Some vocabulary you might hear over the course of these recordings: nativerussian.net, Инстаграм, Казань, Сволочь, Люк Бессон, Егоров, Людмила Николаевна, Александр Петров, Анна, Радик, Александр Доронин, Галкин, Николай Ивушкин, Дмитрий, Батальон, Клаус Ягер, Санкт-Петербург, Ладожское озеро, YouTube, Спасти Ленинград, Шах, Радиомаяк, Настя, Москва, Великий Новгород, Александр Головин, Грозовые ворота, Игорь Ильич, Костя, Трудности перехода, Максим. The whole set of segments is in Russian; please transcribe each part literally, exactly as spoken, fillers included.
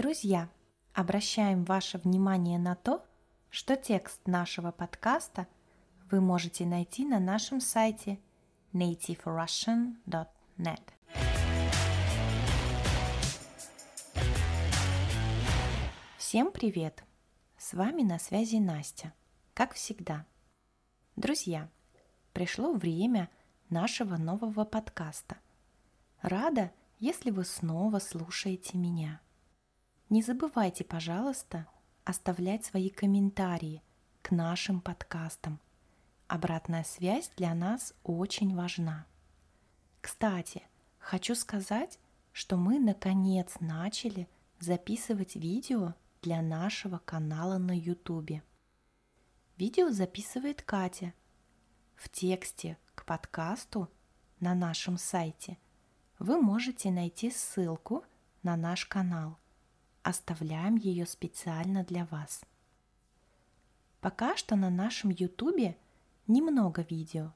Друзья, обращаем ваше внимание на то, что текст нашего подкаста вы можете найти на нашем сайте native russian dot net. Всем привет! С вами на связи Настя, как всегда. Друзья, пришло время нашего нового подкаста. Рада, если вы снова слушаете меня. Не забывайте, пожалуйста, оставлять свои комментарии к нашим подкастам. Обратная связь для нас очень важна. Кстати, хочу сказать, что мы наконец начали записывать видео для нашего канала на YouTube. Видео записывает Катя. В тексте к подкасту на нашем сайте вы можете найти ссылку на наш канал. Оставляем ее специально для вас. Пока что на нашем YouTube немного видео.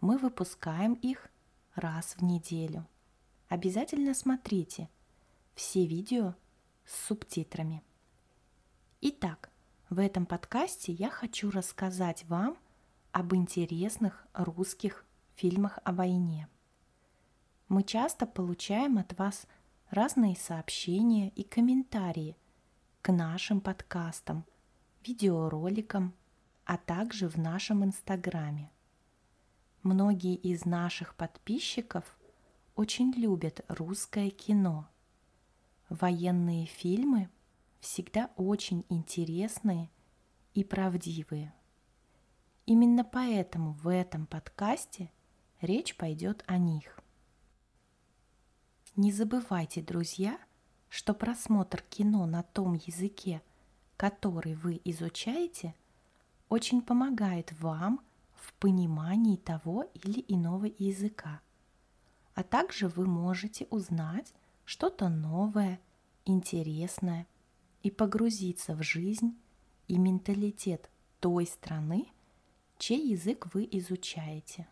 Мы выпускаем их раз в неделю. Обязательно смотрите все видео с субтитрами. Итак, в этом подкасте я хочу рассказать вам об интересных русских фильмах о войне. Мы часто получаем от вас разные сообщения и комментарии к нашим подкастам, видеороликам, а также в нашем Инстаграме. Многие из наших подписчиков очень любят русское кино. Военные фильмы всегда очень интересные и правдивые. Именно поэтому в этом подкасте речь пойдет о них. Не забывайте, друзья, что просмотр кино на том языке, который вы изучаете, очень помогает вам в понимании того или иного языка. А также вы можете узнать что-то новое, интересное и погрузиться в жизнь и менталитет той страны, чей язык вы изучаете.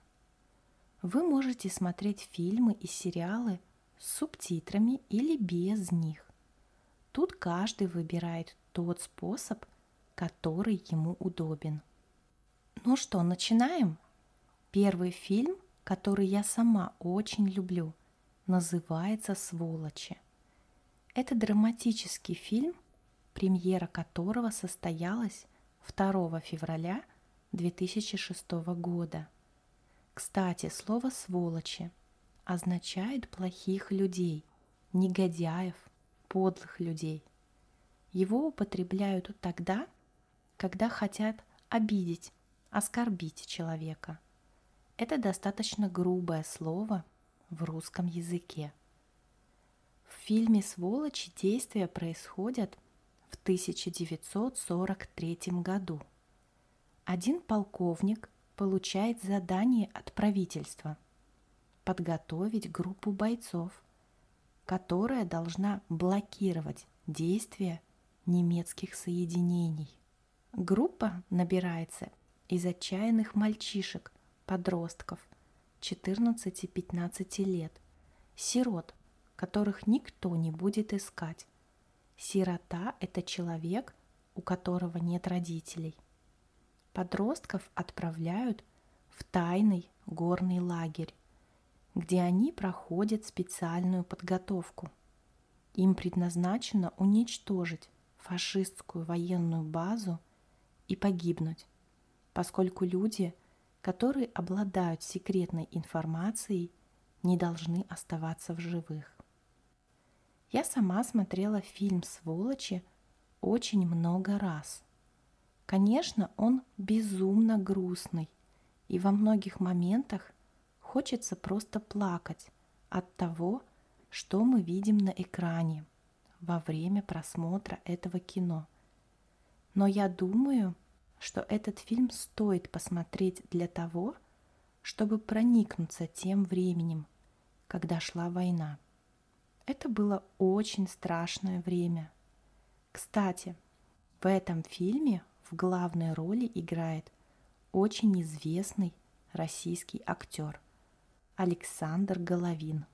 Вы можете смотреть фильмы и сериалы с субтитрами или без них. Тут каждый выбирает тот способ, который ему удобен. Ну что, начинаем? Первый фильм, который я сама очень люблю, называется «Сволочи». Это драматический фильм, премьера которого состоялась второго февраля две тысячи шестого года. Кстати, слово «сволочи» означает плохих людей, негодяев, подлых людей. Его употребляют тогда, когда хотят обидеть, оскорбить человека. Это достаточно грубое слово в русском языке. В фильме «Сволочи» действия происходят в тысяча девятьсот сорок третьем году. Один полковник получает задание от правительства подготовить группу бойцов, которая должна блокировать действия немецких соединений. Группа набирается из отчаянных мальчишек, подростков четырнадцати-пятнадцати лет, сирот, которых никто не будет искать. Сирота – это человек, у которого нет родителей. Подростков отправляют в тайный горный лагерь, где они проходят специальную подготовку. Им предназначено уничтожить фашистскую военную базу и погибнуть, поскольку люди, которые обладают секретной информацией, не должны оставаться в живых. Я сама смотрела фильм «Сволочи» очень много раз. Конечно, он безумно грустный, и во многих моментах хочется просто плакать от того, что мы видим на экране во время просмотра этого кино. Но я думаю, что этот фильм стоит посмотреть для того, чтобы проникнуться тем временем, когда шла война. Это было очень страшное время. Кстати, в этом фильме в главной роли играет очень известный российский актер Александр Головин.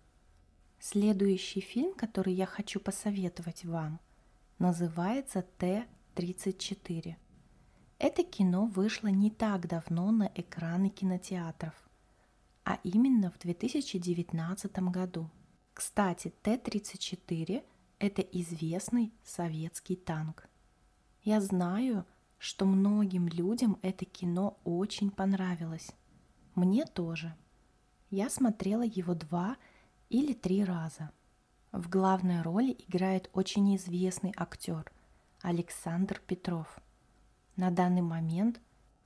Следующий фильм, который я хочу посоветовать вам, называется Т тридцать четыре. Это кино вышло не так давно на экраны кинотеатров, а именно в две тысячи девятнадцатом году. Кстати, Т тридцать четыре – это известный советский танк. Я знаю, что многим людям это кино очень понравилось. Мне тоже. Я смотрела его два или три раза. В главной роли играет очень известный актер Александр Петров. На данный момент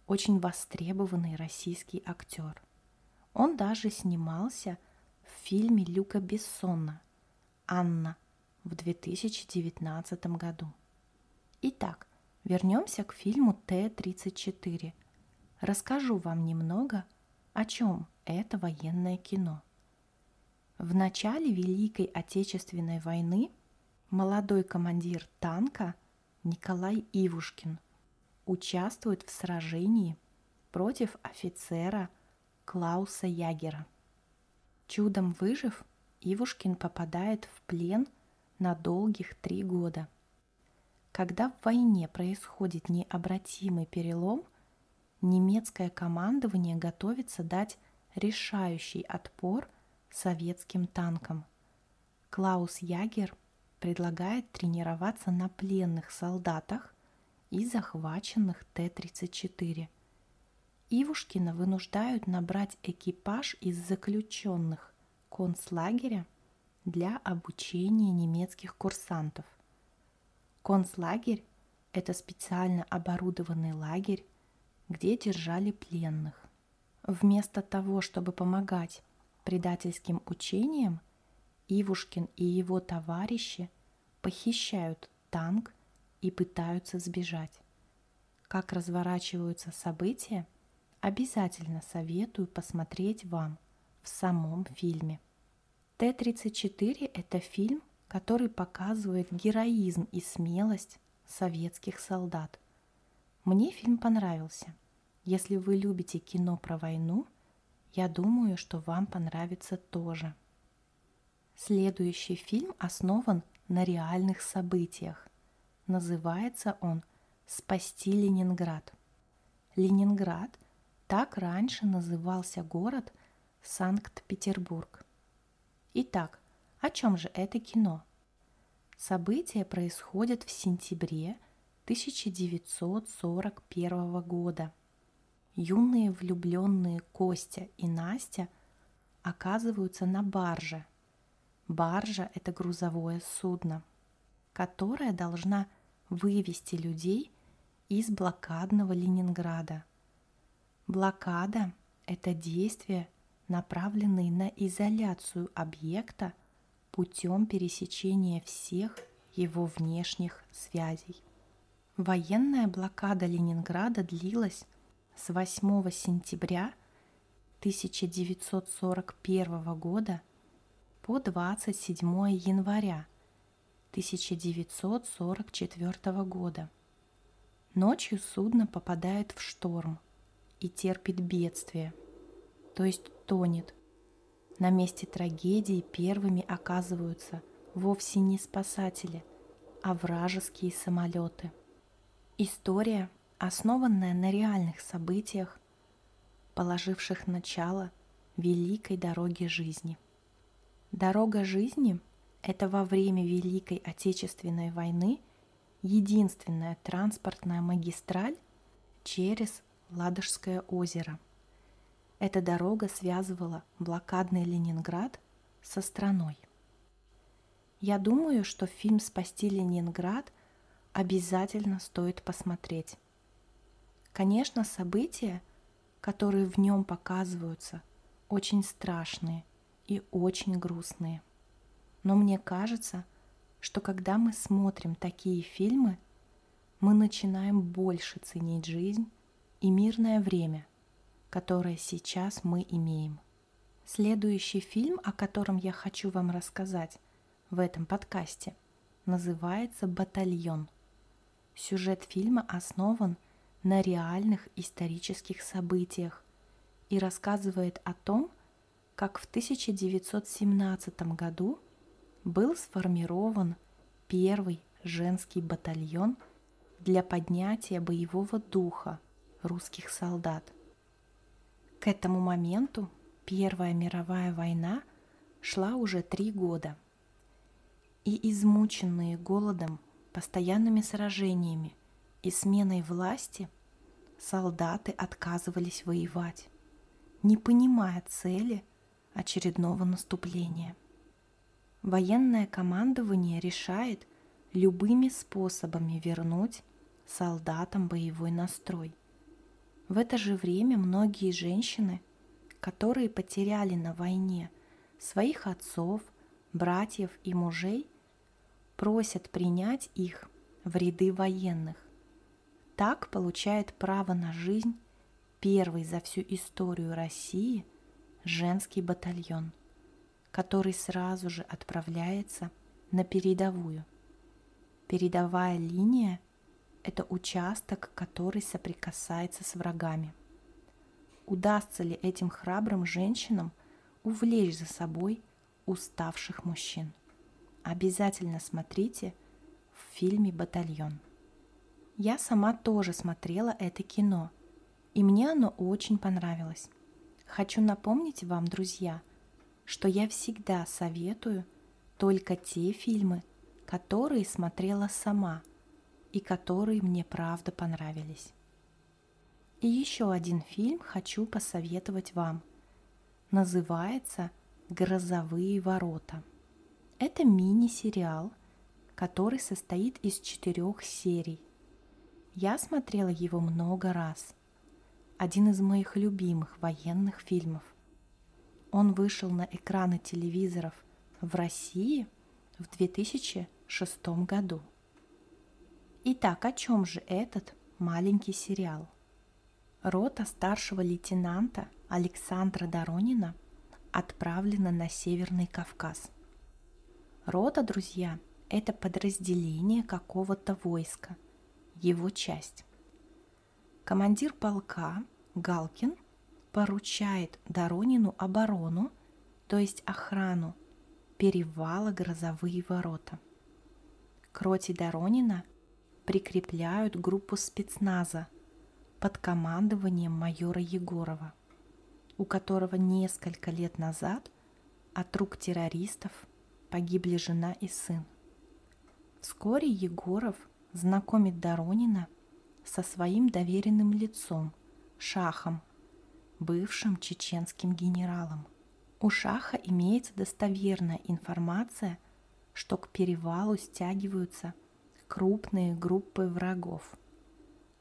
очень востребованный российский актер. Он даже снимался в фильме Люка Бессона «Анна» в две тысячи девятнадцатом году. Итак, вернемся к фильму Т тридцать четыре. Расскажу вам немного, о чем это военное кино. В начале Великой Отечественной войны молодой командир танка Николай Ивушкин участвует в сражении против офицера Клауса Ягера. Чудом выжив, Ивушкин попадает в плен на долгих три года. Когда в войне происходит необратимый перелом, немецкое командование готовится дать решающий отпор советским танкам. Клаус Ягер предлагает тренироваться на пленных солдатах и захваченных Т тридцать четыре. Ивушкина вынуждают набрать экипаж из заключенных концлагеря для обучения немецких курсантов. Концлагерь – это специально оборудованный лагерь, где держали пленных. Вместо того, чтобы помогать предательским учениям, Ивушкин и его товарищи похищают танк и пытаются сбежать. Как разворачиваются события, обязательно советую посмотреть вам в самом фильме. Т тридцать четыре – это фильм, который показывает героизм и смелость советских солдат. Мне фильм понравился. Если вы любите кино про войну, я думаю, что вам понравится тоже. Следующий фильм основан на реальных событиях. Называется он «Спасти Ленинград». Ленинград – так раньше назывался город Санкт-Петербург. Итак, о чем же это кино? События происходят в сентябре тысяча девятьсот сорок первого года. Юные влюбленные Костя и Настя оказываются на барже. Баржа – это грузовое судно, которое должна вывести людей из блокадного Ленинграда. Блокада – это действия, направленные на изоляцию объекта путем пересечения всех его внешних связей. Военная блокада Ленинграда длилась с восьмого сентября тысяча девятьсот сорок первого года по двадцать седьмого января тысяча девятьсот сорок четвёртого года. Ночью судно попадает в шторм и терпит бедствие, то есть тонет. На месте трагедии первыми оказываются вовсе не спасатели, а вражеские самолеты. История, основанная на реальных событиях, положивших начало великой дороге жизни. Дорога жизни – это во время Великой Отечественной войны единственная транспортная магистраль через Ладожское озеро. Эта дорога связывала блокадный Ленинград со страной. Я думаю, что фильм «Спасти Ленинград» обязательно стоит посмотреть. Конечно, события, которые в нем показываются, очень страшные и очень грустные. Но мне кажется, что когда мы смотрим такие фильмы, мы начинаем больше ценить жизнь и мирное время, которое сейчас мы имеем. Следующий фильм, о котором я хочу вам рассказать в этом подкасте, называется «Батальон». Сюжет фильма основан на реальных исторических событиях и рассказывает о том, как в тысяча девятьсот семнадцатом году был сформирован первый женский батальон для поднятия боевого духа русских солдат. К этому моменту Первая мировая война шла уже три года, и измученные голодом, постоянными сражениями и сменой власти солдаты отказывались воевать, не понимая цели очередного наступления. Военное командование решает любыми способами вернуть солдатам боевой настрой. В это же время многие женщины, которые потеряли на войне своих отцов, братьев и мужей, просят принять их в ряды военных. Так получает право на жизнь первый за всю историю России женский батальон, который сразу же отправляется на передовую. Передовая линия – это участок, который соприкасается с врагами. Удастся ли этим храбрым женщинам увлечь за собой уставших мужчин? Обязательно смотрите в фильме «Батальон». Я сама тоже смотрела это кино, и мне оно очень понравилось. Хочу напомнить вам, друзья, что я всегда советую только те фильмы, которые смотрела сама и которые мне правда понравились. И еще один фильм хочу посоветовать вам. Называется «Грозовые ворота». Это мини-сериал, который состоит из четырех серий. Я смотрела его много раз. Один из моих любимых военных фильмов. Он вышел на экраны телевизоров в России в две тысячи шестом году. Итак, о чем же этот маленький сериал? Рота старшего лейтенанта Александра Доронина отправлена на Северный Кавказ. Рота, друзья, это подразделение какого-то войска, его часть. Командир полка Галкин поручает Доронину оборону, то есть охрану перевала Грозовые ворота. К роте Доронина прикрепляют группу спецназа под командованием майора Егорова, у которого несколько лет назад от рук террористов погибли жена и сын. Вскоре Егоров знакомит Доронина со своим доверенным лицом Шахом, бывшим чеченским генералом. У Шаха имеется достоверная информация, что к перевалу стягиваются крупные группы врагов.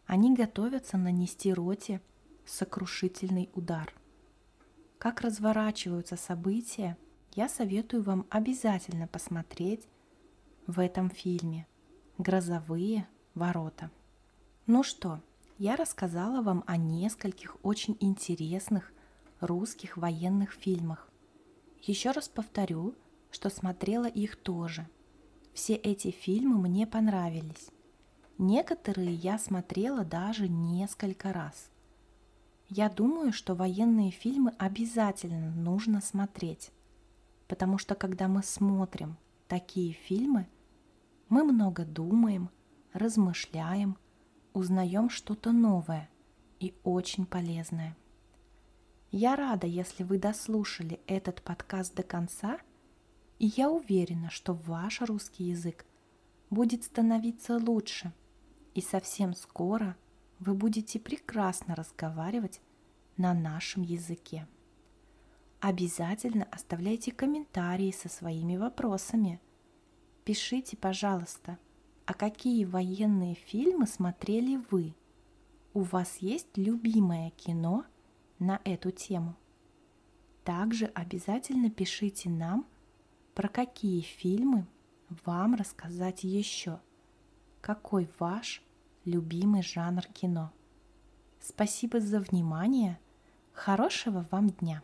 Они готовятся нанести роте сокрушительный удар. Как разворачиваются события, я советую вам обязательно посмотреть в этом фильме «Грозовые ворота». Ну что, я рассказала вам о нескольких очень интересных русских военных фильмах. Еще раз повторю, что смотрела их тоже. Все эти фильмы мне понравились. Некоторые я смотрела даже несколько раз. Я думаю, что военные фильмы обязательно нужно смотреть, потому что когда мы смотрим такие фильмы, мы много думаем, размышляем, узнаем что-то новое и очень полезное. Я рада, если вы дослушали этот подкаст до конца, и я уверена, что ваш русский язык будет становиться лучше, и совсем скоро вы будете прекрасно разговаривать на нашем языке. Обязательно оставляйте комментарии со своими вопросами. Пишите, пожалуйста, а какие военные фильмы смотрели вы? У вас есть любимое кино на эту тему? Также обязательно пишите нам, про какие фильмы вам рассказать еще. Какой ваш любимый жанр кино? Спасибо за внимание. Хорошего вам дня!